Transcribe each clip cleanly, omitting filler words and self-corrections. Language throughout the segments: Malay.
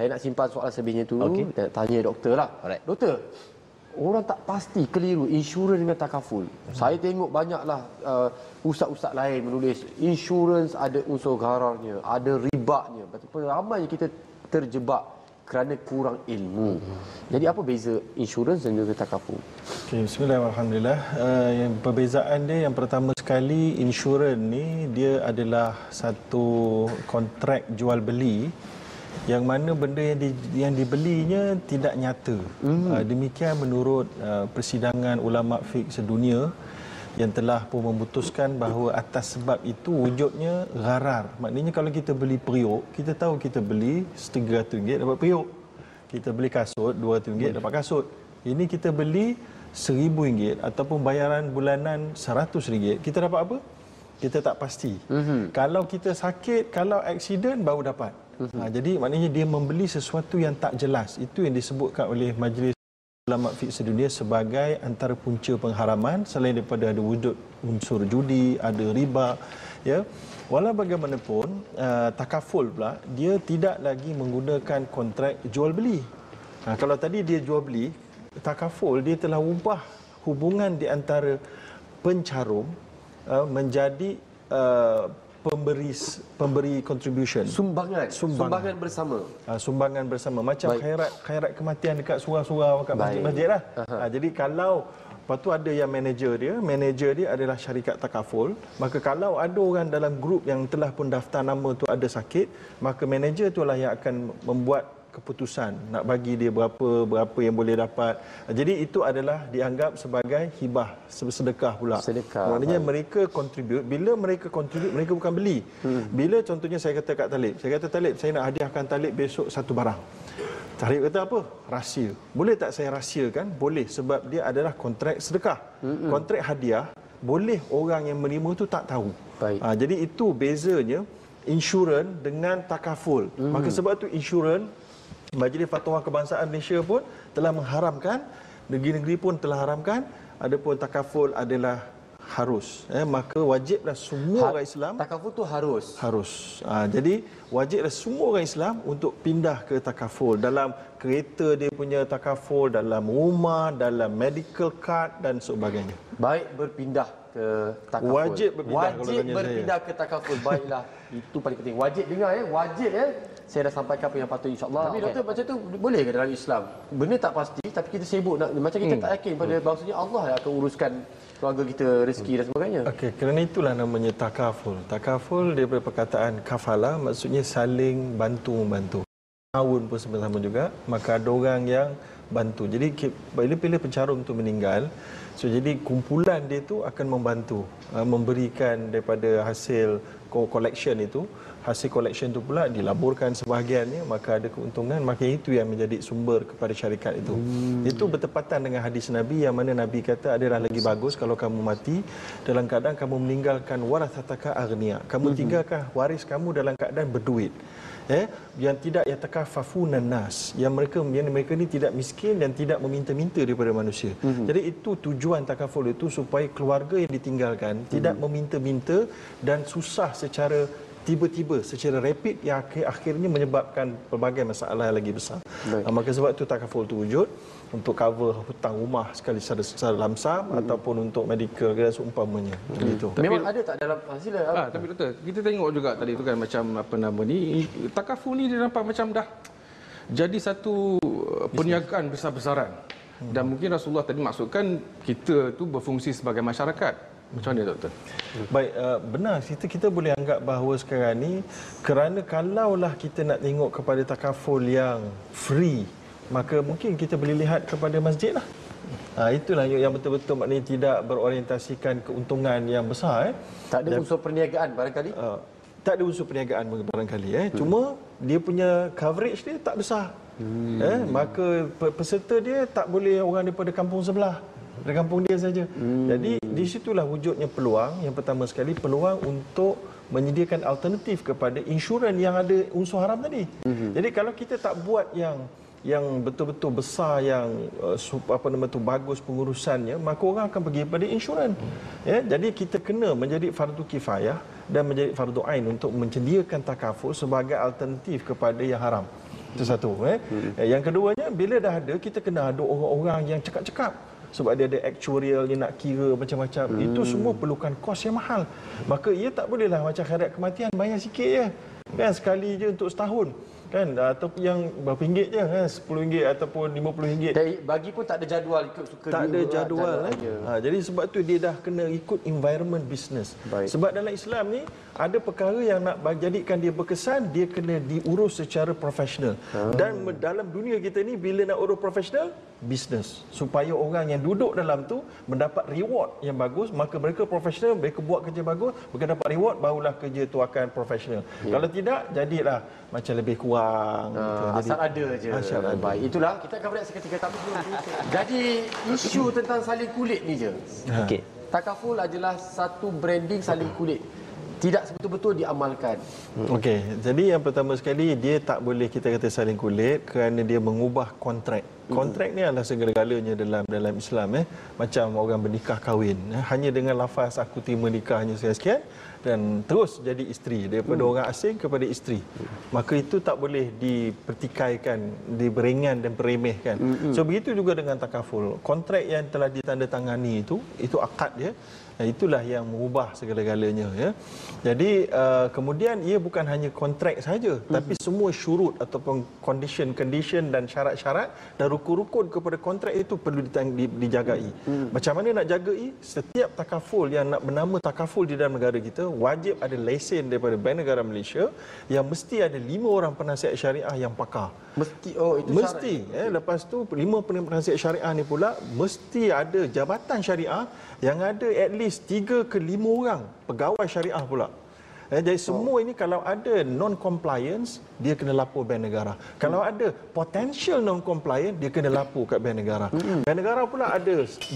Saya nak simpan soalan selebihnya tu, okay. Tanya doktor lah. Alright. Doktor, orang tak pasti keliru insurans dengan takaful. Saya tengok banyaklah ustaz-ustaz lain menulis insurans ada unsur gararnya, ada ribanya. Ramai kita terjebak kerana kurang ilmu. Jadi apa beza insurans dan juga takaful? Okay, bismillahirrahmanirrahim. Alhamdulillah. Yang perbezaan dia yang pertama sekali, insurans ni dia adalah satu kontrak jual beli yang mana benda yang dibelinya tidak nyata. Demikian menurut persidangan ulama fiqh sedunia yang telah pun memutuskan bahawa atas sebab itu wujudnya gharar. Maknanya kalau kita beli periuk, kita tahu kita beli RM300 dapat periuk. Kita beli kasut RM200 dapat kasut. Ini kita beli RM1,000 ataupun bayaran bulanan RM100, kita dapat apa? Kita tak pasti. Kalau kita sakit, kalau aksiden baru dapat. Jadi maknanya dia membeli sesuatu yang tak jelas. Itu yang disebutkan oleh Majlis Ulama Fiqh Sedunia sebagai antara punca pengharaman, selain daripada ada wujud unsur judi, ada riba, ya. Walau bagaimanapun, takaful pula dia tidak lagi menggunakan kontrak jual beli. Kalau tadi dia jual beli, takaful dia telah ubah hubungan di antara pencarum menjadi pemberi contribution, sumbangan bersama, sumbangan bersama macam khairat kematian dekat surau-surau, dekat masjid-masjid lah. Jadi kalau lepas tu ada yang manager dia adalah syarikat takaful, maka kalau ada orang dalam grup yang telah pun daftar nama tu ada sakit, maka manager tu lah yang akan membuat keputusan nak bagi dia berapa yang boleh dapat. Jadi itu adalah dianggap sebagai hibah, sedekah pula. Maknanya mereka contribute. Bila mereka contribute, mereka bukan beli. Bila contohnya saya kata kat Talib, saya nak hadiahkan Talib besok satu barang. Talib kata apa? Rahsia. Boleh tak saya rahsiakan? Boleh, sebab dia adalah kontrak sedekah. Kontrak hadiah boleh orang yang menerima tu tak tahu. Jadi itu bezanya insurans dengan takaful. Maka sebab tu insurans, Majlis Fatwa Kebangsaan Malaysia pun telah mengharamkan, negeri-negeri pun telah haramkan. Adapun takaful adalah harus. Maka wajiblah semua orang Islam. Takaful tu harus. Harus. Jadi wajiblah semua orang Islam untuk pindah ke takaful. Dalam kereta dia punya takaful, dalam rumah, dalam medical card dan sebagainya. Baik berpindah ke takaful. Wajib berpindah ke takaful. Baiklah. Itu paling penting. Wajib dengar ya. Wajib ya. Saya dah sampaikan apa yang patut insya-Allah. Tapi doktor, macam tu boleh ke dalam Islam? Benda tak pasti tapi kita sibuk nak, macam kita tak yakin pada bahawasanya Allah yang akan uruskan keluarga kita, rezeki dan sebagainya. Okey, kerana itulah namanya takaful. Takaful daripada perkataan kafala, maksudnya saling bantu membantu. Tahun pun sama-sama juga, maka ada orang yang bantu. Jadi bila pencarum tu meninggal, so jadi kumpulan dia tu akan membantu, memberikan daripada hasil collection itu. Hasil collection tu pula dilaburkan sebahagiannya, maka ada keuntungan, maka itu yang menjadi sumber kepada syarikat itu. Itu bertepatan dengan hadis Nabi yang mana Nabi kata adalah lebih bagus kalau kamu mati dalam keadaan kamu meninggalkan warathataka aghnia, kamu tinggalkan waris kamu dalam keadaan berduit, yang tidak yatakafafunan nas, yang mereka ni tidak miskin dan tidak meminta-minta daripada manusia. Jadi itu tujuan takaful itu, supaya keluarga yang ditinggalkan tidak meminta-minta dan susah secara tiba-tiba, secara rapid yang akhirnya menyebabkan pelbagai masalah yang lagi besar. Maka sebab itu takaful itu wujud untuk cover hutang rumah sekali secara lamsam ataupun untuk medical dan seumpamanya. Memang ada tak dalam hasilnya? Tapi doktor, kita tengok juga tadi tu kan macam apa nama ni, takaful ni dia nampak macam dah jadi satu perniagaan besar-besaran. Dan mungkin Rasulullah tadi maksudkan kita tu berfungsi sebagai masyarakat. Macam mana doktor? Baik, benar, kita boleh anggap bahawa sekarang ni, kerana kalaulah kita nak tengok kepada takaful yang free, maka mungkin kita boleh lihat kepada masjid lah. Itulah yang betul-betul maknanya tidak berorientasikan keuntungan yang besar. Tak ada unsur perniagaan barangkali? Tak ada unsur perniagaan barangkali. Cuma dia punya coverage dia tak besar. Maka peserta dia tak boleh orang daripada kampung sebelah, dari kampung dia saja. Jadi di situlah wujudnya peluang. Yang pertama sekali, peluang untuk menyediakan alternatif kepada insurans yang ada unsur haram tadi. Jadi kalau kita tak buat yang betul-betul besar, yang bagus pengurusannya, maka orang akan pergi pada insurans. Jadi kita kena menjadi fardu kifayah dan menjadi fardu ain untuk menyediakan takaful sebagai alternatif kepada yang haram. Itu satu. Yang keduanya, bila dah ada, kita kena ada orang-orang yang cekap-cekap. Sebab dia ada actuarial yang nak kira macam-macam. Itu semua perlukan kos yang mahal. Maka ia tak bolehlah macam khairat kematian bayar sikit je. Kan sekali je untuk setahun. Kan ataupun yang berapa ringgit je kan, RM10 ataupun RM50. Dari bagi pun tak ada jadual ikut suka tak dia. Tak ada jadual lah. Jadi sebab tu dia dah kena ikut environment business. Baik. Sebab dalam Islam ni ada perkara yang nak jadikan dia berkesan, dia kena diurus secara profesional. Dan dalam dunia kita ni bila nak urus profesional, business. Supaya orang yang duduk dalam tu mendapat reward yang bagus, maka mereka profesional, mereka buat kerja bagus, mereka dapat reward, barulah kerja tu akan profesional. Kalau tidak, jadilah macam lebih kurang. Asal ada je. Baik, itulah kita akan berat seketika. Tapi jadi isu tentang saling kulit ni je. Okey. Takaful adalah satu branding saling kulit. Tidak betul-betul diamalkan. Okey. Jadi yang pertama sekali, dia tak boleh kita kata saling kulit kerana dia mengubah kontrak. Kontrak ni adalah segala-galanya dalam Islam. Macam orang bernikah kahwin, hanya dengan lafaz aku terima nikahnya sekian-sekian dan terus jadi isteri daripada orang asing kepada isteri. Maka itu tak boleh dipertikaikan, diberingan dan peremehkan. So begitu juga dengan takaful. Kontrak yang telah ditandatangani itu akad dia. Itulah yang mengubah segala-galanya Jadi kemudian ia bukan hanya kontrak saja, tapi semua syurut ataupun condition dan syarat-syarat dan rukun-rukun kepada kontrak itu perlu dijagai. Macam mana nak jagai? Setiap takaful yang nak bernama takaful di dalam negara kita wajib ada lesen daripada Bank Negara Malaysia yang mesti ada 5 orang penasihat syariah yang pakar. Mesti itu mesti syarat. Lepas tu 5 penasihat syariah ni pula mesti ada jabatan syariah yang ada at least 3 ke 5 orang pegawai syariah pula. Jadi semua ini kalau ada non compliance, dia kena lapor Bank Negara. Kalau ada potential non compliance, dia kena lapor kat Bank Negara. Bank Negara pula ada 20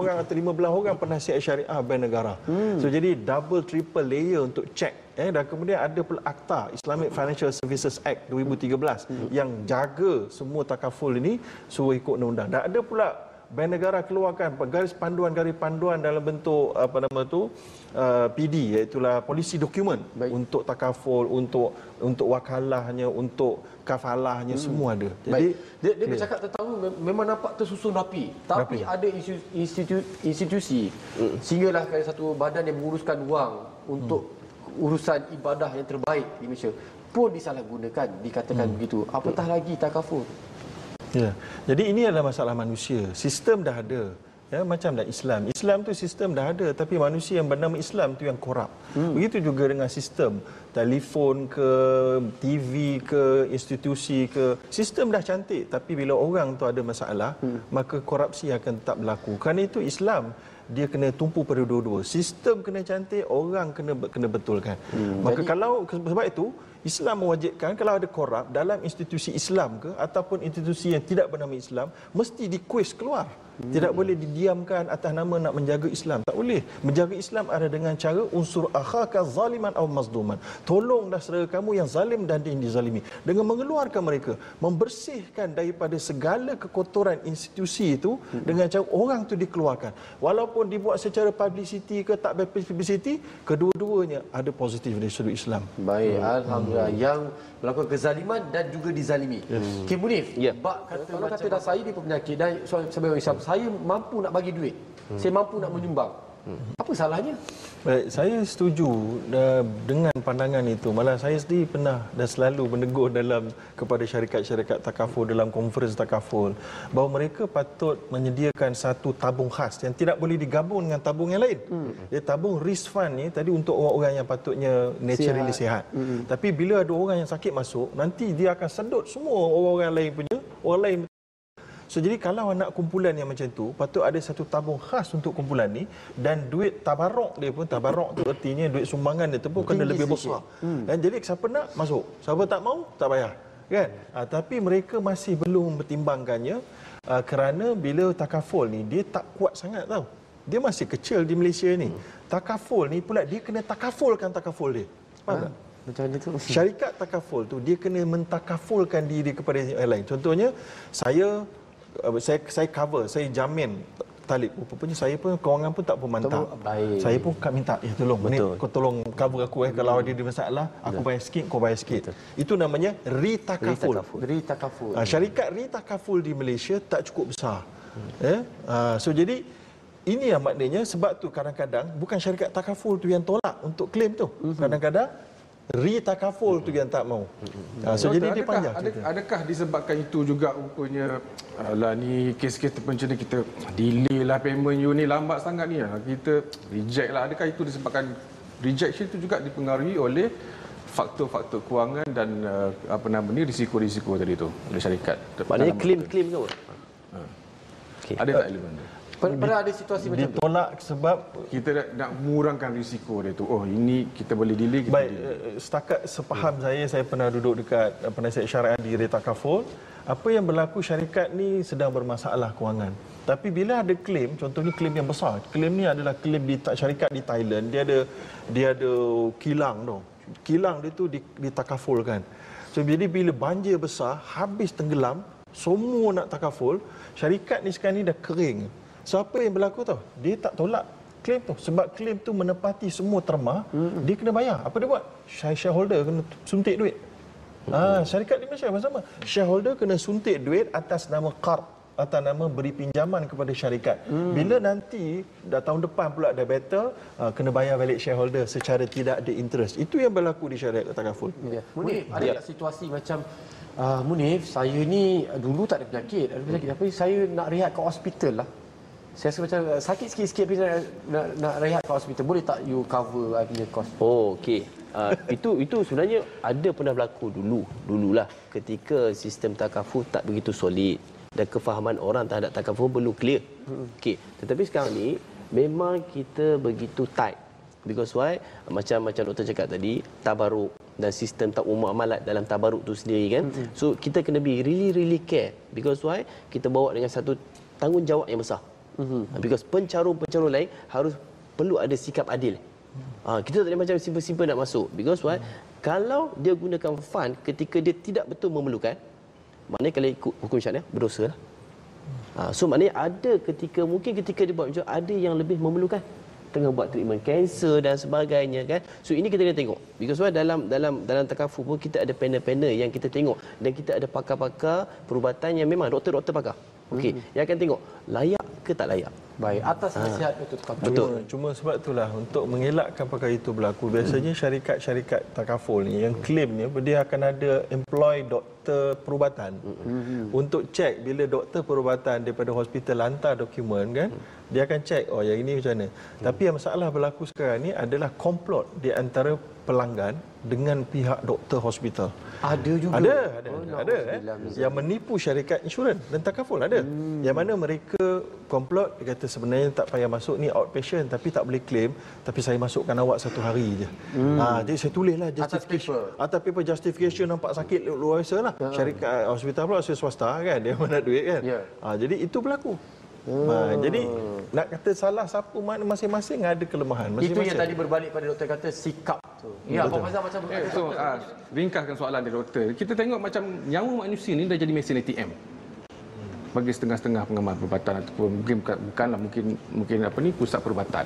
orang atau 15 orang penasihat syariah Bank Negara. So jadi double triple layer untuk check. Dan kemudian ada pula akta Islamic Financial Services Act 2013 yang jaga semua takaful ini suruh ikut undang-undang. Dan ada pula Bank Negara keluarkan garis panduan dalam bentuk PD, iaitu polisi dokumen untuk takaful, untuk wakalahnya, untuk kafalahnya, semua ada. Jadi dia bercakap tentang memang nampak tersusun rapi, tapi ada institusi sehinggalah satu badan yang menguruskan wang untuk urusan ibadah yang terbaik di Malaysia pun disalahgunakan, dikatakan begitu, apatah lagi takaful. Ya. Jadi ini adalah masalah manusia. Sistem dah ada. Macam dalam Islam. Islam tu sistem dah ada, tapi manusia yang bernama Islam tu yang korup. Begitu juga dengan sistem telefon ke, TV ke, institusi ke. Sistem dah cantik, tapi bila orang tu ada masalah, maka korupsi akan tetap berlaku. Kerana itu Islam dia kena tumpu pada dua-dua. Sistem kena cantik, orang kena betulkan. Maka kalau sebab itu Islam mewajibkan kalau ada korup dalam institusi Islam ke ataupun institusi yang tidak bernama Islam, mesti dikuis keluar. Tidak boleh didiamkan atas nama nak menjaga Islam. Tak boleh. Menjaga Islam ada dengan cara unsur akhaka zaliman aw mazluman. Tolonglah saudara kamu yang zalim dan yang dizalimi. Dengan mengeluarkan mereka, membersihkan daripada segala kekotoran institusi itu dengan cara orang tu dikeluarkan. Walaupun dibuat secara publicity ke tak publicity, kedua-duanya ada positif dari sudut Islam. Baik, alhamdulillah yang melakukan kezaliman dan juga dizalimi. Okey Munif, bab kata kalau kata dah saya ni penyakit dan sampai Islam, saya mampu nak bagi duit, saya mampu nak menyumbang, apa salahnya? Baik, saya setuju dengan pandangan itu. Malah saya sendiri pernah dan selalu menegur kepada syarikat-syarikat takaful dalam konferens takaful bahawa mereka patut menyediakan satu tabung khas yang tidak boleh digabung dengan tabung yang lain. Dia tabung risk fund ni tadi untuk orang-orang yang patutnya naturally sihat. Tapi bila ada orang yang sakit masuk, nanti dia akan sedut semua orang-orang lain punya, orang lain. So jadi kalau nak kumpulan yang macam tu, patut ada satu tabung khas untuk kumpulan ni, dan duit tabaruk dia pun, tabaruk tu artinya duit sumbangan dia tu pun kena lebih besar. Dan jadi siapa nak masuk, siapa tak mau tak payah, kan? Tapi mereka masih belum mempertimbangkannya kerana bila takaful ni dia tak kuat sangat tau. Dia masih kecil di Malaysia ni. Takaful ni pula dia kena takafulkan takaful dia. Faham tak? Macam mana tu? Syarikat takaful tu dia kena mentakafulkan diri kepada yang lain. Contohnya saya cover, saya jamin talib. Rupanya saya pun kewangan pun tak pun mantap. Baik. Saya pun kat minta, ya tolong ni kau tolong cover aku kalau ada masalah, aku bayar sikit, kau bayar sikit. Betul. Itu namanya ritakaful. Ritakaful. Syarikat ritakaful di Malaysia tak cukup besar. So jadi ini yang maknanya, sebab tu kadang-kadang bukan syarikat takaful tu yang tolak untuk claim tu. Kadang-kadang ritakaful tu yang tak mau. So jadi adakah, dia panjang. Adakah disebabkan itu juga rupanya alah ni kes-kes terpencil ni kita delay lah payment you ni lambat sangat ni lah. Kita reject lah. Adakah itu disebabkan rejection itu juga dipengaruhi oleh faktor-faktor kewangan dan apa nama ni risiko-risiko tadi tu oleh syarikat. Maknanya claim-claim ke apa? Okay. Ada tak elemen tu? Pernah ada situasi macam tu? Ditolak sebab kita nak murangkan risiko dia tu. Oh, ini kita boleh delay. Kita baik, delay. Setakat sepaham saya pernah duduk dekat penasihat syariah di Ritakaful. Apa yang berlaku, syarikat ni sedang bermasalah kewangan. Tapi bila ada claim, contohnya claim yang besar. Claim ni adalah claim di syarikat di Thailand. Dia ada kilang tu. Kilang dia tu ditakafulkan. So, jadi bila banjir besar, habis tenggelam, semua nak takaful, syarikat ni sekarang ni dah kering. So apa yang berlaku tau? Dia tak tolak claim tu. Sebab claim tu menepati semua terma, dia kena bayar. Apa dia buat? Shareholder kena suntik duit. Syarikat di Malaysia sama-sama. Shareholder kena suntik duit atas nama qard, atas nama beri pinjaman kepada syarikat. Bila nanti dah tahun depan pula dah better, kena bayar balik shareholder secara tidak ada interest. Itu yang berlaku di syarikat takaful. Munif, ada tak situasi macam Munif, saya ni dulu tak ada penyakit, tapi saya nak rehat ke hospital lah. Saya rasa macam sakit sikit-sikit tapi nak rehat ke hospital. Boleh tak you cover punya kos? Oh, okey. Itu sebenarnya ada pernah berlaku dululah ketika sistem takaful tak begitu solid dan kefahaman orang terhadap takaful belum clear. Okey. Tetapi sekarang ni memang kita begitu tight. Because why? Macam doktor cakap tadi, tabaruk dan sistem tak umum amalat dalam tabaruk tu sendiri kan. So kita kena be really care. Because why? Kita bawa dengan satu tanggungjawab yang besar. Because pencarum-pencarum lain harus perlu ada sikap adil. Kita tak boleh macam simple-simple nak masuk. Because why? Kalau dia gunakan fund ketika dia tidak betul memerlukan, maknanya kalau ikut hukum syariah berdosa lah. So maknanya ada ketika, mungkin ketika dia buat macam ada yang lebih memerlukan, tengah buat treatment kanser dan sebagainya kan. So ini kita kena tengok. Because why dalam takaful pun kita ada panel-panel yang kita tengok, dan kita ada pakar-pakar perubatan yang memang doktor-doktor pakar. Okey, yang akan tengok layak ke tak layak. Baik, atas nasihat itu takaful. Betul. Cuma sebab itulah untuk mengelakkan perkara itu berlaku, biasanya syarikat-syarikat takaful ni yang claim ni dia akan ada employ doktor perubatan. Untuk cek bila doktor perubatan daripada hospital hantar dokumen kan, dia akan cek oh yang ini macam mana. Tapi yang masalah berlaku sekarang ni adalah komplot di antara pelanggan dengan pihak doktor hospital. Ada juga. Ada yang menipu syarikat insurans dan takaful ada. Yang mana mereka komplot, dia kata sebenarnya tak payah masuk ni outpatient tapi tak boleh claim, tapi saya masukkan awak satu hari je. Jadi saya tulislah justification atas paper justification, nampak sakit luar biasa lah. Syarikat hospital pula swasta kan, dia mana duit kan. Jadi itu berlaku. Jadi nak kata salah siapa, masing-masing ada kelemahan masing-masing. Itu yang tadi berbalik pada doktor kata sikap tu. Ya, apa pasal macam ringkaskan soalan dia doktor. Kita tengok macam nyawa manusia ni dah jadi mesin ATM. Bagi setengah-setengah pengamal perubatan ataupun mungkin apa ni pusat perubatan.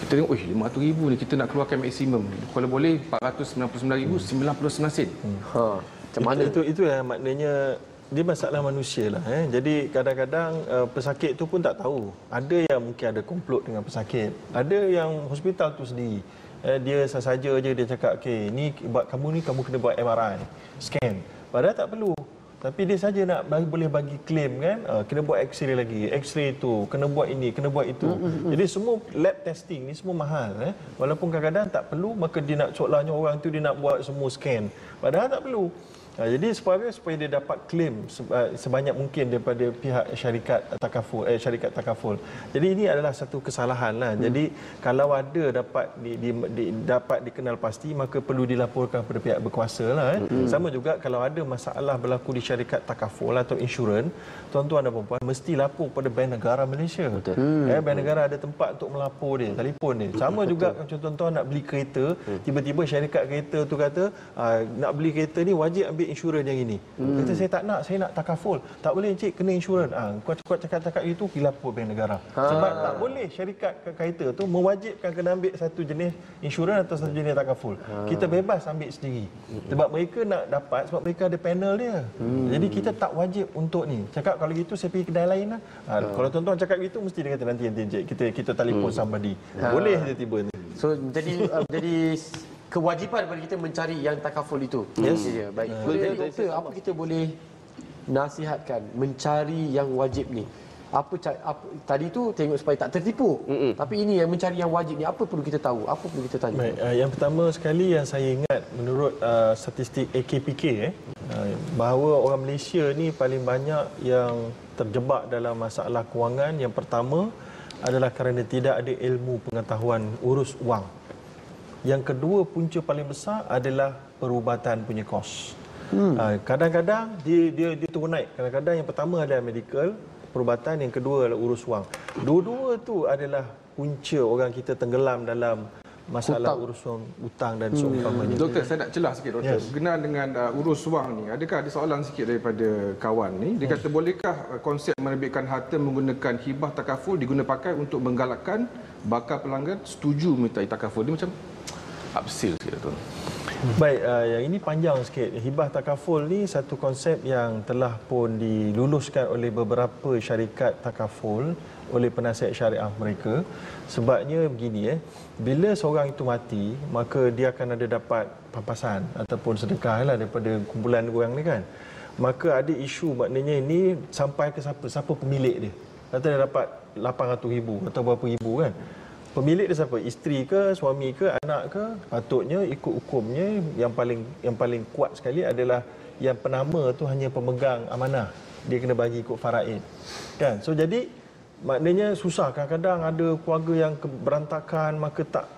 Kita tengok RM500,000 ni kita nak keluarkan maksimum. Kalau boleh RM499,099. Macam mana itu yang maknanya dia masalah manusia lah. Jadi kadang-kadang pesakit tu pun tak tahu. Ada yang mungkin ada komplot dengan pesakit, ada yang hospital tu sendiri dia saja je dia cakap okey ni buat kamu ni, kamu kena buat MRI scan, padahal tak perlu. Tapi dia saja nak boleh bagi claim kan, kena buat x-ray lagi, x-ray tu, kena buat ini, kena buat itu. Jadi semua lab testing ni semua mahal. Walaupun kadang-kadang tak perlu, maka dia nak coklahnya orang tu dia nak buat semua scan, padahal tak perlu. Jadi supaya dia dapat claim sebanyak mungkin daripada pihak syarikat takaful. Jadi ini adalah satu kesalahan lah. Jadi kalau ada dapat dikenal pasti, maka perlu dilaporkan kepada pihak berkuasa lah. Sama juga kalau ada masalah berlaku di syarikat takaful atau insurans, tuan-tuan dan puan-puan mesti lapor kepada Bank Negara Malaysia. Bank Negara ada tempat untuk melapor dia, telefon dia. Sama juga macam tuan-tuan nak beli kereta, tiba-tiba syarikat kereta tu kata nak beli kereta ni wajib ambil ambil insurans yang ini. Kata saya tak nak, saya nak takaful. Tak boleh encik, kena insurans. Ah, kau cakap-cakap itu kilaput Bank Negara. Sebab tak boleh syarikat kekaita tu mewajibkan kena ambil satu jenis insurans atau satu jenis takaful. Kita bebas ambil sendiri. Sebab mereka nak dapat, sebab mereka ada panel dia. Jadi kita tak wajib untuk ni. Cakap kalau gitu saya pergi kedai lain lah. Kalau tuan-tuan cakap gitu mesti dia kata nanti encik kita telefon somebody. Boleh tiba-tiba ni. So jadi kewajipan bagi kita mencari yang takaful itu. Yes. Ya, baik. Jadi doktor, apa kita boleh nasihatkan mencari yang wajib ni? Apa tadi tu tengok supaya tak tertipu. Tapi ini yang mencari yang wajib ni, apa perlu kita tahu? Apa perlu kita tanya? Baik, yang pertama sekali yang saya ingat menurut statistik AKPK bahawa orang Malaysia ni paling banyak yang terjebak dalam masalah kewangan. Yang pertama adalah kerana tidak ada ilmu pengetahuan urus wang. Yang kedua, punca paling besar adalah perubatan punya kos. Kadang-kadang dia turun naik. Kadang-kadang yang pertama adalah medical, perubatan, yang kedua adalah urus wang. Dua-dua tu adalah punca orang kita tenggelam dalam masalah urus wang, hutang dan seumpamanya. Doktor, saya nak celah sikit doktor. Yes. Berkenaan dengan urus wang ni, adakah ada soalan sikit daripada kawan ni? Dia kata, bolehkah konsep menerbitkan harta menggunakan hibah takaful diguna pakai untuk menggalakkan bakal pelanggan setuju minta takaful? Dia macam absil sikit doktor. Baik, yang ini panjang sikit. Hibah takaful ni satu konsep yang telah pun diluluskan oleh beberapa syarikat takaful oleh penasihat syariah mereka. Sebabnya begini, bila seorang itu mati, maka dia akan ada dapat pampasan ataupun sedekah lah daripada kumpulan orang ni kan. Maka ada isu maknanya ini sampai ke siapa pemilik dia. Kata dia dapat 800 ribu atau berapa ribu kan. Pemilik dia siapa? Isteri ke, suami ke, anak ke? Patutnya ikut hukumnya yang paling kuat sekali adalah yang penama tu hanya pemegang amanah. Dia kena bagi ikut faraid. Kan? So jadi maknanya susah, kadang-kadang ada keluarga yang berantakan,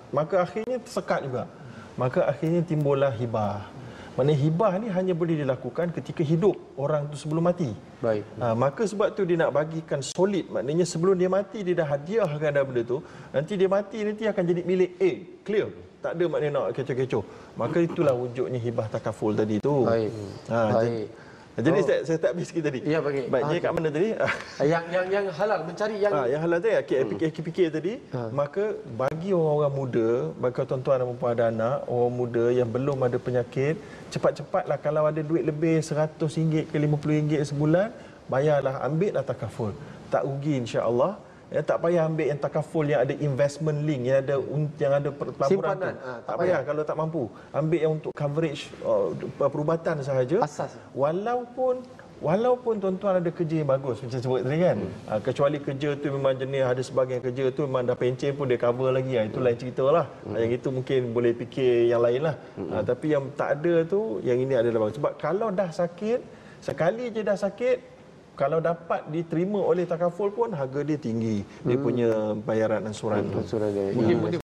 maka akhirnya tersekat juga. Maka akhirnya timbullah hibah. Maknanya hibah ni hanya boleh dilakukan ketika hidup orang tu sebelum mati. Baik. Maka sebab tu dia nak bagikan solid. Maknanya sebelum dia mati dia dah hadiahkan dah benda tu. Nanti dia mati nanti akan jadi milik A, clear. Tak ada maknanya nak kecoh-kecoh. Maka itulah wujudnya hibah takaful tadi tu. Baik. Baik. Jadi saya tak habis sikit tadi. Ya, baik. Baiknya kat mana tadi? Yang halal, mencari yang halal tadi, fikir tadi. Maka bagi orang-orang muda, bagi tuan-tuan dan puan ada anak, orang muda yang belum ada penyakit, cepat-cepatlah kalau ada duit lebih RM100 ke RM50 sebulan, bayarlah, ambillah takaful. Tak rugi insya-Allah. Ya, tak payah ambil yang takaful yang ada investment link, yang ada pelaburan tu. Tak payah kalau tak mampu. Ambil yang untuk coverage perubatan sahaja. Asas. Walaupun tuan-tuan ada kerja yang bagus macam sebut tadi kan. Kecuali kerja tu memang jenis ada sebahagian kerja tu memang dah pencen pun dia cover lagi. Itu lain ceritalah. Yang itu mungkin boleh fikir yang lainlah. Tapi yang tak ada tu, yang ini adalah bagus. Sebab kalau dah sakit, sekali je dah sakit, kalau dapat diterima oleh takaful pun harga dia tinggi. Dia punya bayaran ansuran tu. Mungkin